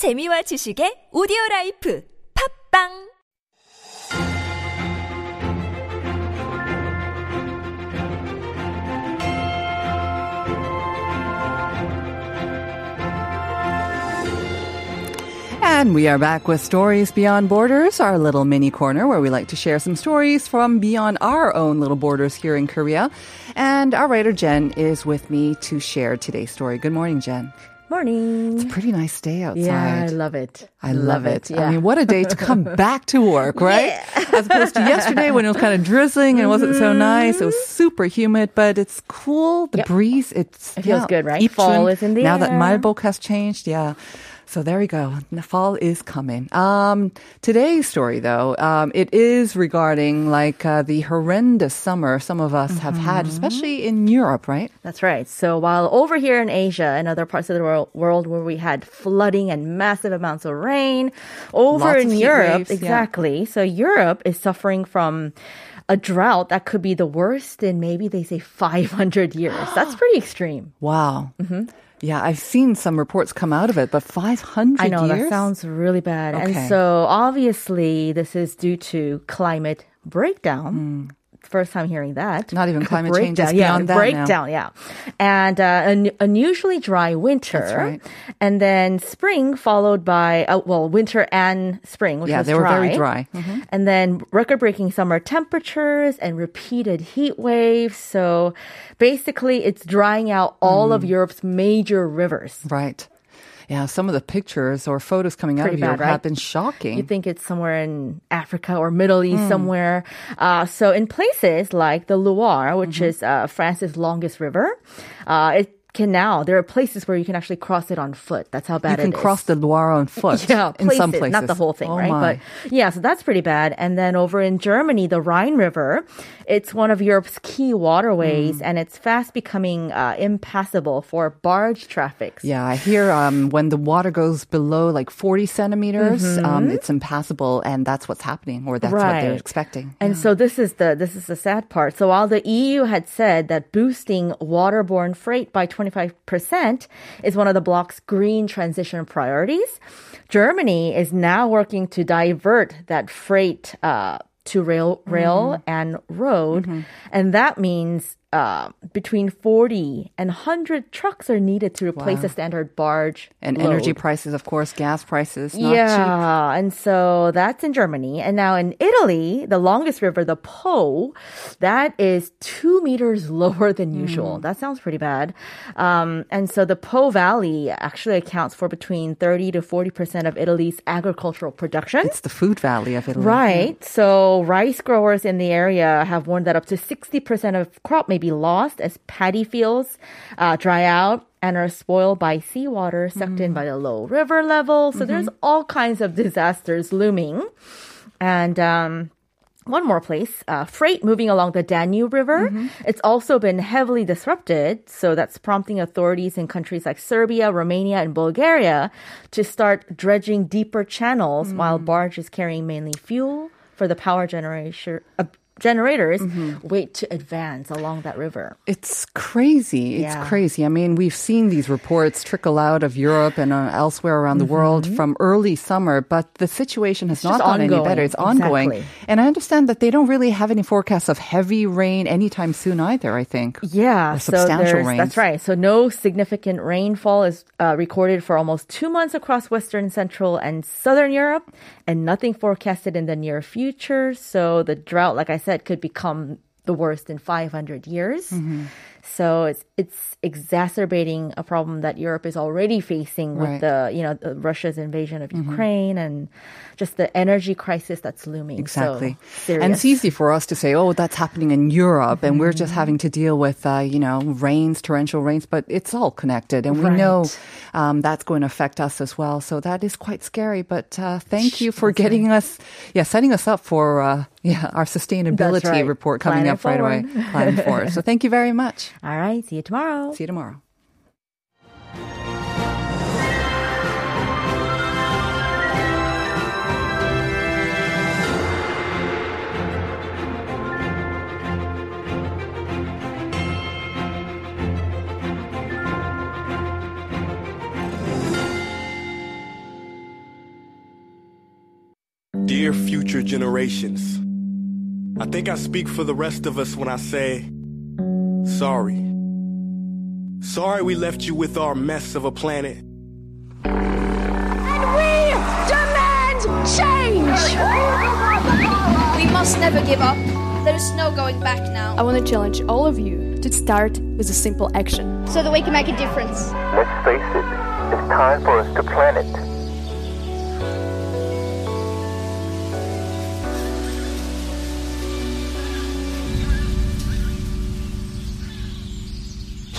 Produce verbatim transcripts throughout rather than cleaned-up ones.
재미와 지식의 오디오라이프 팝빵 And we are back with Stories Beyond Borders, our little mini corner where we like to share some stories from beyond our own little borders here in Korea. And our writer Jen is with me to share today's story. Good morning, Jen. Morning. It's a pretty nice day outside. Yeah, I love it. I love, love it. it. Yeah. I mean, what a day to come back to work, right? Yeah. As opposed to yesterday when it was kind of drizzling and it wasn't so nice. It was super humid, but it's cool. The yep. breeze, it's, it feels yeah, good, right? Fall is in the now air. Now that Malbok has changed, yeah. So there we go. The fall is coming. Um, today's story, though, um, it is regarding like uh, the horrendous summer some of us mm-hmm. have had, especially in Europe, right? That's right. So while over here in Asia and other parts of the world, world where we had flooding and massive amounts of rain, over Lots in Europe, waves, exactly. Yeah. So Europe is suffering from a drought that could be the worst in maybe they say five hundred years. That's pretty extreme. Wow. Mm-hmm. Yeah, I've seen some reports come out of it, but five hundred years? I know, years? That sounds really bad. Okay. And so obviously this is due to climate breakdown. Mm. First time hearing that. Not even climate change, it's beyond that now. Breakdown, yeah. And uh, an unusually dry winter. That's right. And then spring followed by, uh, well, winter and spring, which was dry. Yeah, they were very dry. Mm-hmm. And then record-breaking summer temperatures and repeated heat waves. So basically it's drying out all mm. of Europe's major rivers. Right. Yeah, some of the pictures or photos coming out Pretty of Europe bad, right? have been shocking. You think it's somewhere in Africa or Middle East mm. somewhere. Uh, so in places like the Loire, which mm-hmm. is uh, France's longest river, uh, it can now, there are places where you can actually cross it on foot. That's how bad it is. You can cross the Loire on foot yeah, places, in some places. Not the whole thing, oh right? My. But yeah, so that's pretty bad. And then over in Germany, the Rhine River, it's one of Europe's key waterways mm. and it's fast becoming uh, impassable for barge traffic. Yeah, I hear um, when the water goes below like forty centimeters, mm-hmm. um, it's impassable, and that's what's happening, or that's right. what they're expecting. And yeah. so this is the this is the sad part. So while the E U had said that boosting waterborne freight by twenty-five percent is one of the bloc's green transition priorities, Germany is now working to divert that freight uh, to rail, rail mm-hmm. and road. Mm-hmm. And that means uh, between forty and one hundred trucks are needed to replace wow. the standard barge and load. Energy prices, of course, gas prices, not yeah, cheap. Yeah, and so that's in Germany. And now in Italy, the longest river, the Po, that is two meters lower than usual. Mm. That sounds pretty bad. Um, and so the Po Valley actually accounts for between thirty to forty percent of Italy's agricultural production. It's the food valley of Italy. Right. Yeah. So rice growers in the area have warned that up to sixty percent of crop may be lost as paddy fields uh, dry out and are spoiled by seawater sucked mm. in by the low river level. So mm-hmm. there's all kinds of disasters looming. And um, one more place, uh, freight moving along the Danube River. Mm-hmm. It's also been heavily disrupted. So that's prompting authorities in countries like Serbia, Romania, and Bulgaria to start dredging deeper channels mm. while barges carrying mainly fuel for the power generation uh, generators mm-hmm. wait to advance along that river. It's crazy. It's yeah. crazy. I mean, we've seen these reports trickle out of Europe and uh, elsewhere around mm-hmm. the world from early summer, but the situation has it's not gotten ongoing. any better. It's exactly. ongoing. And I understand that they don't really have any forecasts of heavy rain anytime soon either, I think. Yeah. Or substantial so rain. That's right. So no significant rainfall is uh, recorded for almost two months across Western, Central, and Southern Europe, and nothing forecasted in the near future. So the drought, like I said, that could become the worst in five hundred years. Mm-hmm. So it's it's exacerbating a problem that Europe is already facing with right. the you know the Russia's invasion of mm-hmm. Ukraine and just the energy crisis that's looming. Exactly, so and it's easy for us to say, oh, that's happening in Europe, mm-hmm. and we're just having to deal with uh, you know rains, torrential rains, but it's all connected, and right. we know um, that's going to affect us as well. So that is quite scary. But uh, thank Shh, you for getting right. us, yeah, setting us up for uh, yeah our sustainability right. report coming Planet up forward. right away. Planet Forward. So thank you very much. All right. See you tomorrow. See you tomorrow. Dear future generations, I think I speak for the rest of us when I say, sorry. Sorry we left you with our mess of a planet. And we demand change! We must never give up. There is no going back now. I want to challenge all of you to start with a simple action, so that we can make a difference. Let's face it, it's time for us to plan it.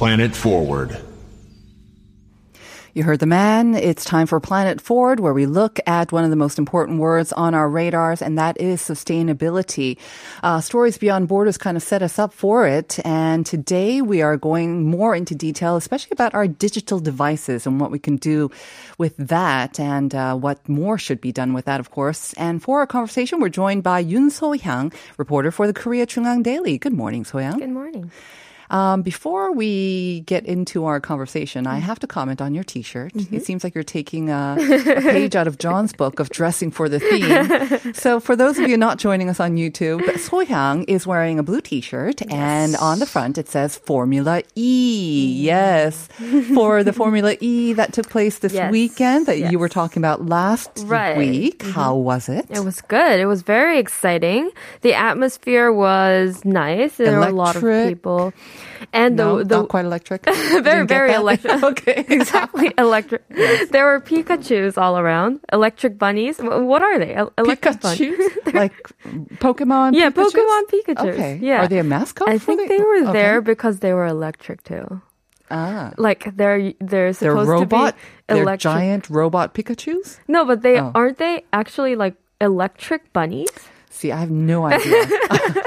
Planet Forward. You heard the man. It's time for Planet Forward, where we look at one of the most important words on our radars, and that is sustainability. Uh, Stories Beyond Borders kind of set us up for it, and today we are going more into detail, especially about our digital devices and what we can do with that, and uh, what more should be done with that, of course. And for our conversation, we're joined by Yoon So-hyang, reporter for the Korea Chungang Daily. Good morning, So-hyang. Good morning. Um, before we get into our conversation, I have to comment on your T-shirt. Mm-hmm. It seems like you're taking a, a page out of John's book of dressing for the theme. So for those of you not joining us on YouTube, So-hyang is wearing a blue T-shirt, yes. And on the front it says Formula E. Yes, for the Formula E that took place this yes. weekend that yes. you were talking about last right. week. Mm-hmm. How was it? It was good. It was very exciting. The atmosphere was nice. There Electric. were a lot of people. And the, no, the, not quite electric. very, very electric. Okay, exactly electric. Yes. There were Pikachus all around. Electric bunnies. What are they? Electric Pikachus, like Pokemon. Yeah, Pikachus? Pokemon Pikachus. Okay. Yeah. Are they a mascot? I think they, they were okay. there because they were electric too. Ah. Like they're they're supposed they're robot, to be electric. They're giant robot Pikachus. No, but they oh. aren't they actually like electric bunnies? See, I have no idea.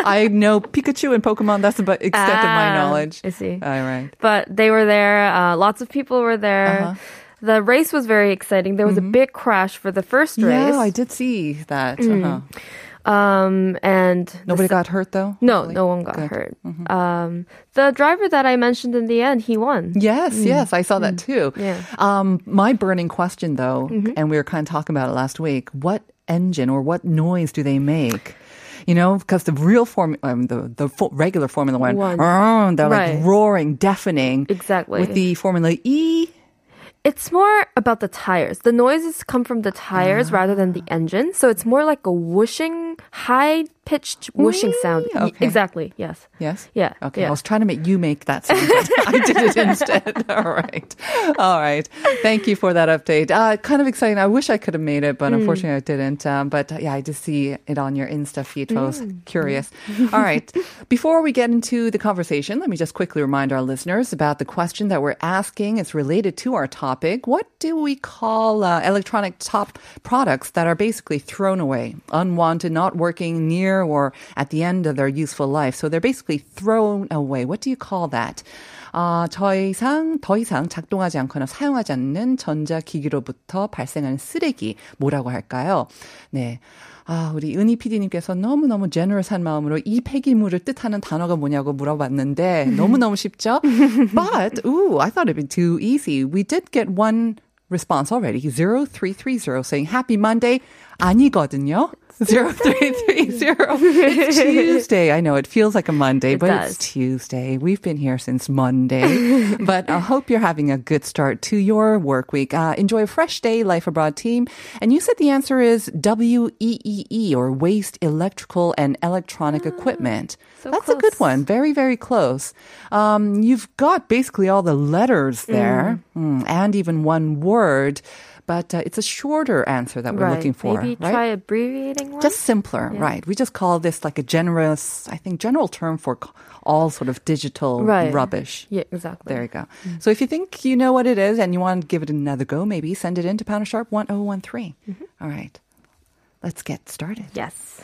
I know Pikachu and Pokemon. That's the extent ah, of my knowledge. I see. All right. But they were there. Uh, lots of people were there. Uh-huh. The race was very exciting. There was mm-hmm. a big crash for the first race. Yeah, I did see that. Mm. Uh-huh. Um, and nobody got hurt though? No, really? no one got Good. hurt. Mm-hmm. Um, the driver that I mentioned in the end, he won. Yes, mm. yes, I saw that too. Yeah. Um, my burning question though, mm-hmm. and we were kind of talking about it last week, what engine or what noise do they make? You know, because the real form, um, the the fo- regular Formula One, One. they're right. like roaring, deafening. Exactly. With the Formula E. It's more about the tires. The noises come from the tires ah. rather than the engine. So it's more like a whooshing, high-pitched whooshing Whee! sound. Okay. Exactly, yes. Yes? Yeah. Okay, yeah. I was trying to make you make that sound. I did it instead. All right. All right. Thank you for that update. Uh, kind of exciting. I wish I could have made it, but mm. unfortunately I didn't. Um, but yeah, I did see it on your Insta feed. I was mm. curious. All right. Before we get into the conversation, let me just quickly remind our listeners about the question that we're asking. It's related to our topic. What do we call uh, electronic top products that are basically thrown away, unwanted, not working near or at the end of their useful life? So they're basically thrown away. What do you call that? 어, 더 이상, 더 이상 작동하지 않거나 사용하지 않는 전자기기로부터 발생하는 쓰레기, 뭐라고 할까요? 네. 아, 우리 은희 피디님께서 너무너무 generous한 마음으로 이 폐기물을 뜻하는 단어가 뭐냐고 물어봤는데 너무너무 쉽죠? But, ooh, I thought it'd be too easy. We did get one response already. zero three three zero saying, Happy Monday. 아니거든요. zero three three zero It's Tuesday. I know it feels like a Monday, it but does. It's Tuesday. We've been here since Monday. But I hope you're having a good start to your work week. Uh, enjoy a fresh day, Life Abroad team. And you said the answer is W E E E, or Waste Electrical and Electronic ah, Equipment. So That's close. a good one. Very, very close. Um, you've got basically all the letters there, mm. Mm, and even one word. But uh, it's a shorter answer that we're right. looking for. Maybe right? try abbreviating one? Just simpler, yeah. right. We just call this like a generous, I think, general term for all sort of digital right. rubbish. Yeah, exactly. There you go. Mm-hmm. So if you think you know what it is and you want to give it another go, maybe send it in to Pounder Sharp one oh one three. Mm-hmm. All right. Let's get started. Yes.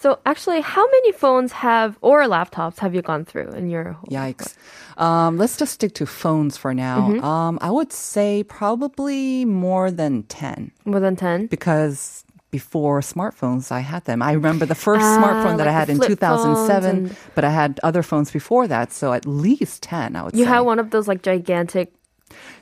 So actually, how many phones have or laptops have you gone through in your whole Yikes. Um, let's just stick to phones for now. Mm-hmm. Um, I would say probably more than ten. More than ten? Because before smartphones, I had them. I remember the first ah, smartphone that like I had in two thousand seven, and... but I had other phones before that. So at least ten, I would you say. You had one of those like gigantic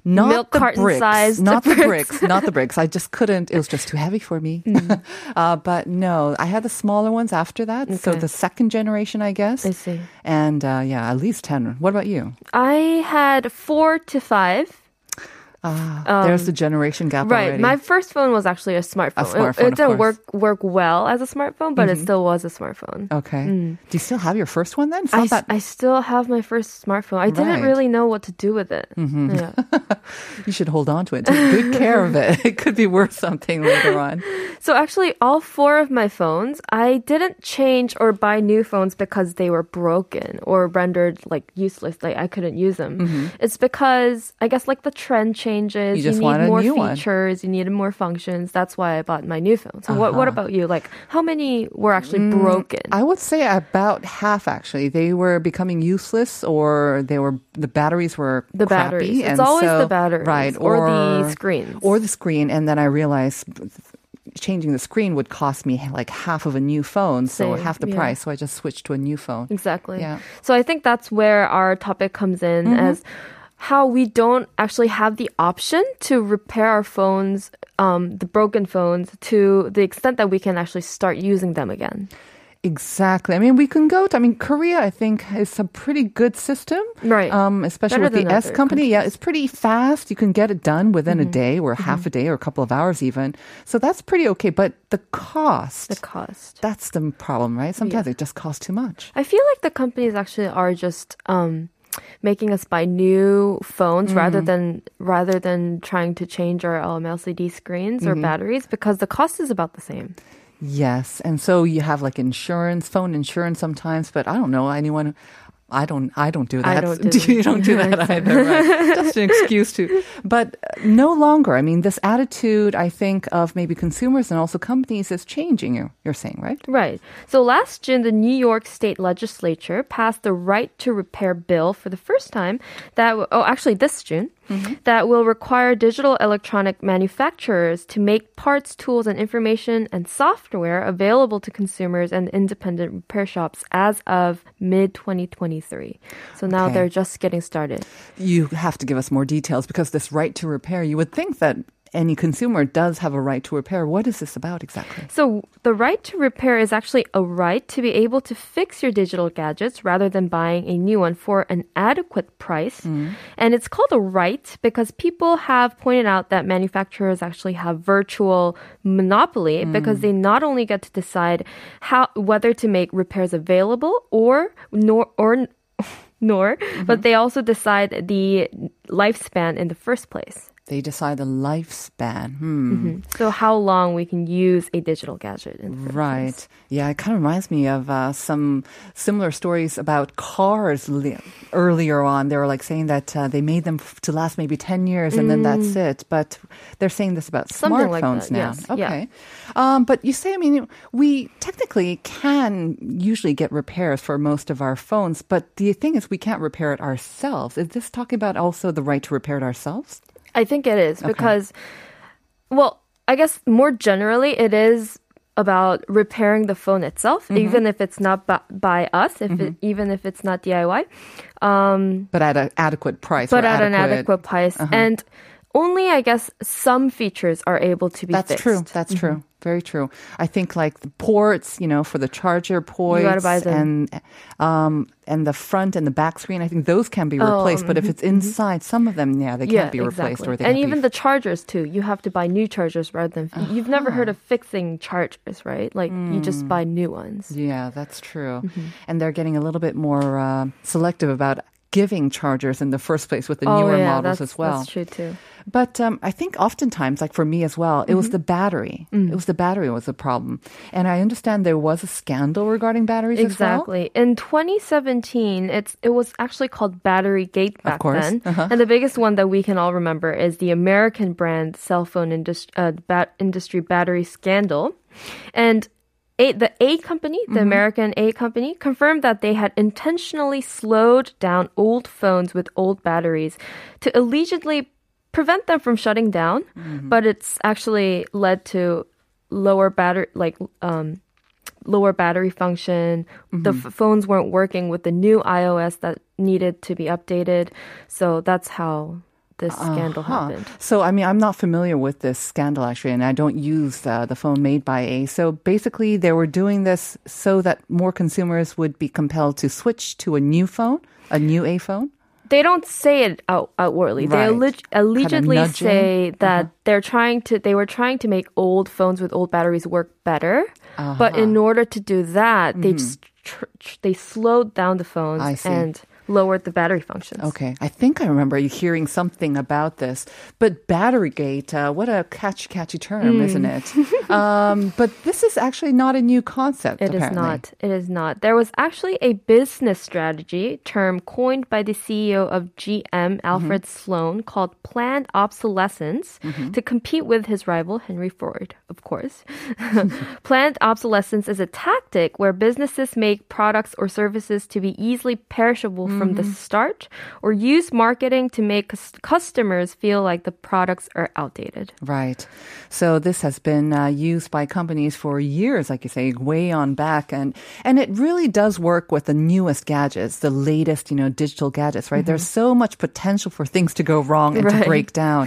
Not milk the carton bricks, sized not bricks. the bricks, not the bricks. I just couldn't. It was just too heavy for me. Mm. uh, but no, I had the smaller ones after that. Okay. So the second generation, I guess. I see. And uh, yeah, at least ten. What about you? I had four to five. Ah, um, there's the generation gap right, already. My first phone was actually a smartphone. A smartphone, it, it didn't work work well as a smartphone, but mm-hmm. it still was a smartphone. Okay. Mm. Do you still have your first one then? It's I, not that... I still have my first smartphone. I right. didn't really know what to do with it. Mm-hmm. Yeah. You should hold on to it. Take good care of it. It could be worth something later on. So actually, all four of my phones, I didn't change or buy new phones because they were broken or rendered like useless. Like I couldn't use them. Mm-hmm. It's because I guess like the trend changed. Changes, you, just you need more features, one. You needed more functions. That's why I bought my new phone. So uh-huh. what, what about you? Like, how many were actually mm, broken? I would say about half, actually. They were becoming useless or they were the batteries were the crappy. Batteries. It's and always so, the batteries right, or, or the screens. Or the screen. And then I realized... changing the screen would cost me like half of a new phone, so Same, half the yeah. price. So I just switched to a new phone. Exactly. Yeah. So I think that's where our topic comes in mm-hmm. as... how we don't actually have the option to repair our phones, um, the broken phones, to the extent that we can actually start using them again. Exactly. I mean, we can go to, I mean, Korea, I think, is a pretty good system. Right. Um, especially Better with the S company. Countries. Yeah, it's pretty fast. You can get it done within mm-hmm. a day or mm-hmm. half a day or a couple of hours even. So that's pretty okay. But the cost. The cost. That's the problem, right? Sometimes yeah. it just costs too much. I feel like the companies actually are just... Um, making us buy new phones mm-hmm. rather than rather than trying to change our L C D screens mm-hmm. or batteries because the cost is about the same. Yes, and so you have like insurance, phone insurance sometimes, but I don't know anyone. I don't. I don't do that. I don't do do, you don't do that either. Right? Just an excuse to. But no longer. I mean, this attitude, I think, of maybe consumers and also companies is changing. You're, you're saying, right? Right. So last June, the New York State Legislature passed the Right to Repair bill for the first time. That oh, actually, this June. Mm-hmm. That will require digital electronic manufacturers to make parts, tools, and information and software available to consumers and independent repair shops as of mid twenty twenty-three. So now okay. they're just getting started. You have to give us more details because this right to repair, you would think that any consumer does have a right to repair. What is this about exactly? So the right to repair is actually a right to be able to fix your digital gadgets rather than buying a new one for an adequate price. Mm. And it's called a right because people have pointed out that manufacturers actually have virtual monopoly mm. because they not only get to decide how whether to make repairs available or nor or nor, mm-hmm. but they also decide the lifespan in the first place. They decide the lifespan. Hmm. Mm-hmm. So how long we can use a digital gadget. In right. Place. Yeah, it kind of reminds me of uh, some similar stories about cars li- earlier on. They were like saying that uh, they made them f- to last maybe ten years and mm. then that's it. But they're saying this about Something smartphones like now. Yes. Okay. Yeah. Um, but you say, I mean, we technically can usually get repairs for most of our phones, but the thing is we can't repair it ourselves. Is this talking about also the right to repair it ourselves? I think it is because, okay. well, I guess more generally it is about repairing the phone itself, mm-hmm. even if it's not by, by us, if mm-hmm. it, even if it's not D I Y. Um, but at an adequate price. But at adequate, an adequate price. Uh-huh. And only, I guess, some features are able to be That's fixed. That's true. That's mm-hmm. true. Very true. I think like the ports, you know, for the charger ports and um, and the front and the back screen, I think those can be replaced. Oh, but mm-hmm. if it's inside, some of them, yeah, they yeah, can't be replaced. Exactly. Or they and even be... the chargers too. You have to buy new chargers rather than... Uh-huh. You've never heard of fixing chargers, right? Like mm. you just buy new ones. Yeah, that's true. Mm-hmm. And they're getting a little bit more uh, selective about giving chargers in the first place with the newer oh, yeah, models as well. That's true too. But um, I think oftentimes, like for me as well, it mm-hmm. was the battery. Mm. It was the battery was the problem. And I understand there was a scandal regarding batteries exactly. as well. Exactly. In twenty seventeen, it's, it was actually called Battery Gate back of course. then. Uh-huh. And the biggest one that we can all remember is the American brand cell phone industry, uh, bat- industry battery scandal. And A, the A company, the mm-hmm. American A company, confirmed that they had intentionally slowed down old phones with old batteries to allegedly prevent them from shutting down, mm-hmm. but it's actually led to lower battery, like um, lower battery function. Mm-hmm. The f- phones weren't working with the new iOS that needed to be updated, so that's how this uh-huh. scandal happened. So, I mean, I'm not familiar with this scandal, actually, and I don't use uh, the phone made by A. So basically, they were doing this so that more consumers would be compelled to switch to a new phone, a new A phone? They don't say it out, outwardly. Right. They alleg- allegedly kind of say that uh-huh. they're trying to. They were trying to make old phones with old batteries work better. Uh-huh. But in order to do that, mm-hmm. they just tr- tr- they slowed down the phones I see. and lowered the battery functions. Okay, I think I remember you hearing something about this. But Battery Gate, uh, what a catchy, catchy term, mm. isn't it? um, but this is actually not a new concept, It apparently. is not. It is not. There was actually a business strategy term coined by the C E O of G M, Alfred mm-hmm. Sloan, called planned obsolescence mm-hmm. to compete with his rival, Henry Ford, of course. Planned obsolescence is a tactic where businesses make products or services to be easily perishable mm-hmm. from the start, or use marketing to make customers feel like the products are outdated. Right. So this has been uh, used by companies for years, like you say, way on back, and and it really does work with the newest gadgets, the latest, you know, digital gadgets. Right. Mm-hmm. There's so much potential for things to go wrong and right. to break down.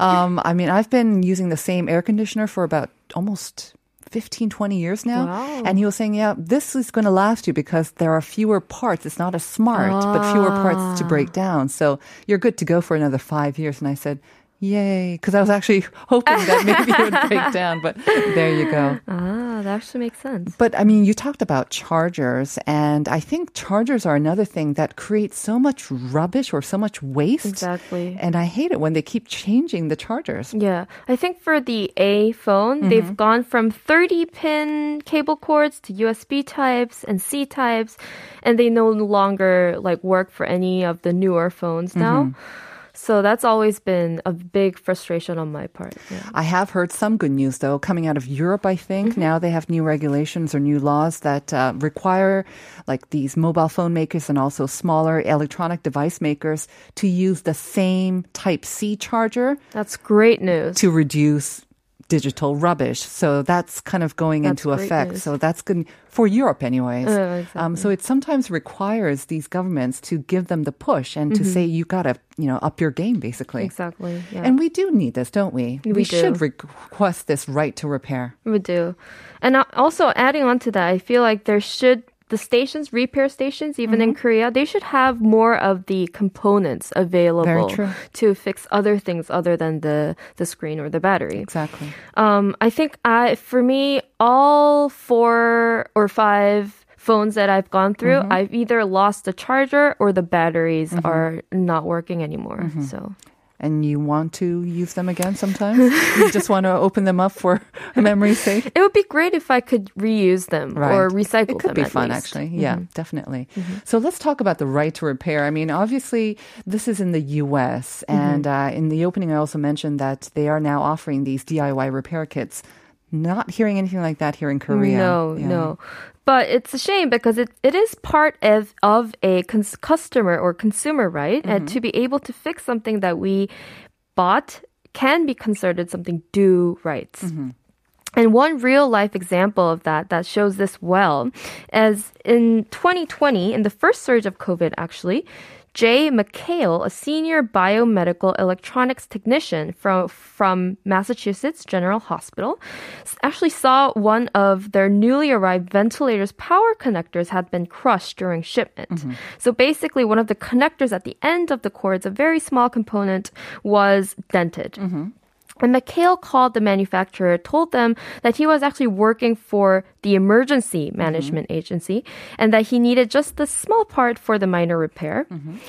um, I mean, I've been using the same air conditioner for about almost fifteen, twenty years now. Wow. And he was saying, yeah, this is going to last you because there are fewer parts. It's not as smart, ah. but fewer parts to break down. So you're good to go for another five years. And I said, yay, because I was actually hoping that maybe it would break down, but there you go. Ah, that actually makes sense. But I mean, you talked about chargers, and I think chargers are another thing that creates so much rubbish or so much waste. Exactly. And I hate it when they keep changing the chargers. Yeah. I think for the A phone, mm-hmm. they've gone from thirty-pin cable cords to U S B types and C types, and they no longer like work for any of the newer phones now. Mm-hmm. So that's always been a big frustration on my part. Yeah. I have heard some good news, though, coming out of Europe, I think. Mm-hmm. Now they have new regulations or new laws that uh, require like these mobile phone makers and also smaller electronic device makers to use the same Type-C charger. That's great news. To reduce digital rubbish. So that's kind of going that's into effect. News. So that's good for Europe anyways. Uh, exactly. um, so it sometimes requires these governments to give them the push and mm-hmm. to say, you got to, you know, up your game, basically. Exactly. Yeah. And we do need this, don't we? We, we do. should request this right to repair. We do. And also adding on to that, I feel like there should The stations, repair stations, even mm-hmm. in Korea, they should have more of the components available to fix other things other than the, the screen or the battery. Exactly. Um, I think I, for me, all four or five phones that I've gone through, mm-hmm. I've either lost the charger or the batteries mm-hmm. are not working anymore. Mm-hmm. So. And you want to use them again sometimes? You just want to open them up for memory's sake? It would be great if I could reuse them right. or recycle them. It could them be at fun, least. actually. Yeah, mm-hmm. definitely. Mm-hmm. So let's talk about the right to repair. I mean, obviously, this is in the U S. And mm-hmm. uh, in the opening, I also mentioned that they are now offering these D I Y repair kits. Not hearing anything like that here in Korea. No, yeah. no. But it's a shame because it, it is part of, of a cons- customer or consumer right, mm-hmm. and to be able to fix something that we bought can be considered something due rights. Mm-hmm. And one real-life example of that that shows this well is in twenty twenty, in the first surge of COVID, actually, Jay McHale, a senior biomedical electronics technician from, from Massachusetts General Hospital, actually saw one of their newly arrived ventilators' power connectors had been crushed during shipment. Mm-hmm. So basically, one of the connectors at the end of the cords, a very small component, was dented. Mm-hmm. And McHale called the manufacturer, told them that he was actually working for the emergency management mm-hmm. agency and that he needed just the small part for the minor repair. Mm-hmm.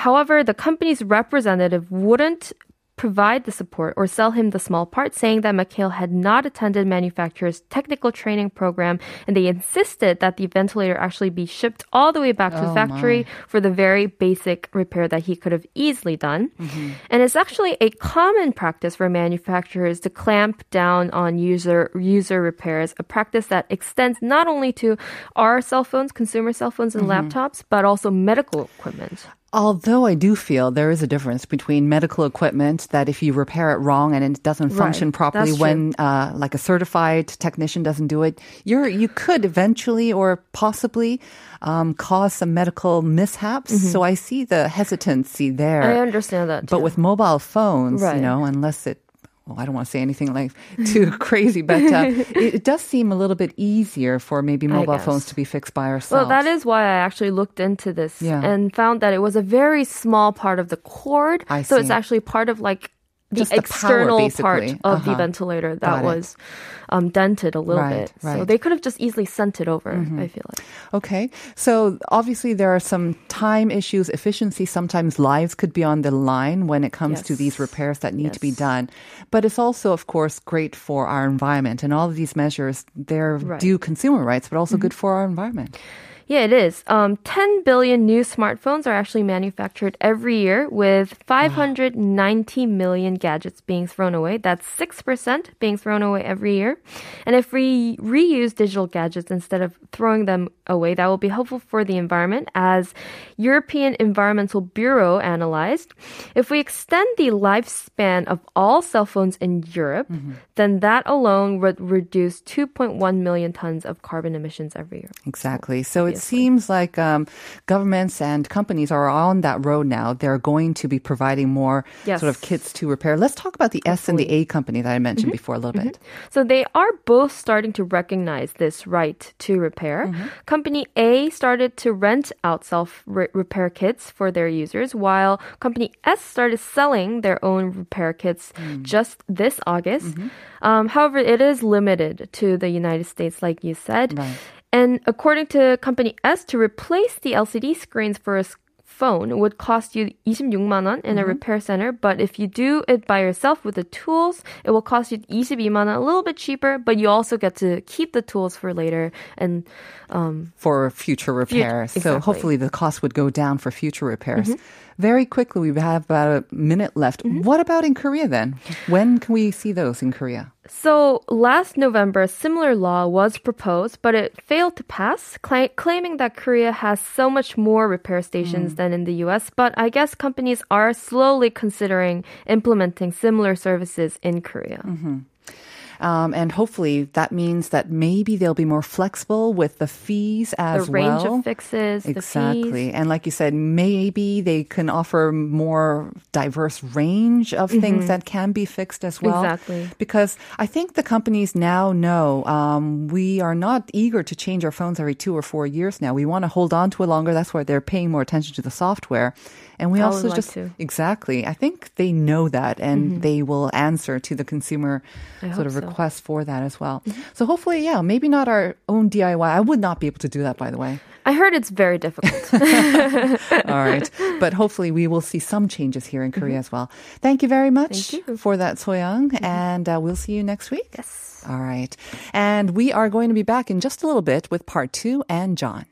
However, the company's representative wouldn't provide the support or sell him the small part, saying that McHale had not attended manufacturer's technical training program, and they insisted that the ventilator actually be shipped all the way back oh to the factory my. for the very basic repair that he could have easily done. Mm-hmm. And it's actually a common practice for manufacturers to clamp down on user user repairs, a practice that extends not only to our cell phones, consumer cell phones and mm-hmm. laptops, but also medical equipment. Although I do feel there is a difference between medical equipment that if you repair it wrong and it doesn't function right. properly That's when uh, like a certified technician doesn't do it, you're, you could eventually or possibly um, cause some medical mishaps. Mm-hmm. So I see the hesitancy there. I understand that too. But with mobile phones, right. you know, unless it Well, I don't want to say anything like too crazy, but uh, it, it does seem a little bit easier for maybe mobile phones to be fixed by ourselves. Well, that is why I actually looked into this yeah. and found that it was a very small part of the cord. I so see. It's actually part of like the Just external the power, part of uh-huh. the ventilator that Got was um, dented a little right, bit. Right. So they could have just easily sent it over, mm-hmm. I feel like. Okay. So obviously there are some time issues, efficiency. Sometimes lives could be on the line when it comes yes. to these repairs that need yes. to be done. But it's also, of course, great for our environment. And all of these measures, they're right. due consumer rights, but also mm-hmm. good for our environment. Yeah, it is. Um, ten billion new smartphones are actually manufactured every year, with five hundred ninety million gadgets being thrown away. That's six percent being thrown away every year. And if we reuse digital gadgets instead of throwing them away, that will be helpful for the environment, as European Environmental Bureau analyzed. If we extend the lifespan of all cell phones in Europe, mm-hmm. then that alone would reduce two point one million tons of carbon emissions every year. Exactly. So, so it seems like um, governments and companies are on that road now. They're going to be providing more yes. sort of kits to repair. Let's talk about the S and the A company that I mentioned mm-hmm. before a little mm-hmm. bit. So they are both starting to recognize this right to repair. Mm-hmm. Company A started to rent out self-repair kits for their users, while Company S started selling their own repair kits mm. just this August. Mm-hmm. Um, however, it is limited to the United States, like you said. Right. And according to Company S, to replace the L C D screens for a phone would cost you 이십육만 원 in mm-hmm. a repair center. But if you do it by yourself with the tools, it will cost you 이십이만 원, a little bit cheaper. But you also get to keep the tools for later and um, for future repairs. Future, exactly. So hopefully the cost would go down for future repairs. Mm-hmm. Very quickly, we have about a minute left. Mm-hmm. What about in Korea then? When can we see those in Korea? So last November, a similar law was proposed, but it failed to pass, cl- claiming that Korea has so much more repair stations mm. than in the U S. But I guess companies are slowly considering implementing similar services in Korea. Mm-hmm. Um, and hopefully that means that maybe they'll be more flexible with the fees as well. The range well. of fixes, exactly. the fees. And like you said, maybe they can offer more diverse range of mm-hmm. things that can be fixed as well. Exactly. Because I think the companies now know um, we are not eager to change our phones every two or four years now. We want to hold on to it longer. That's why they're paying more attention to the software. And we I also like just, to. exactly, I think they know that, and mm-hmm. they will answer to the consumer I sort of so. requests for that as well. Mm-hmm. So hopefully, yeah, maybe not our own D I Y. I would not be able to do that, by the way. I heard it's very difficult. All right. But hopefully we will see some changes here in Korea mm-hmm. as well. Thank you very much you. for that, Soyoung. Mm-hmm. And uh, we'll see you next week. Yes. All right. And we are going to be back in just a little bit with part two and John.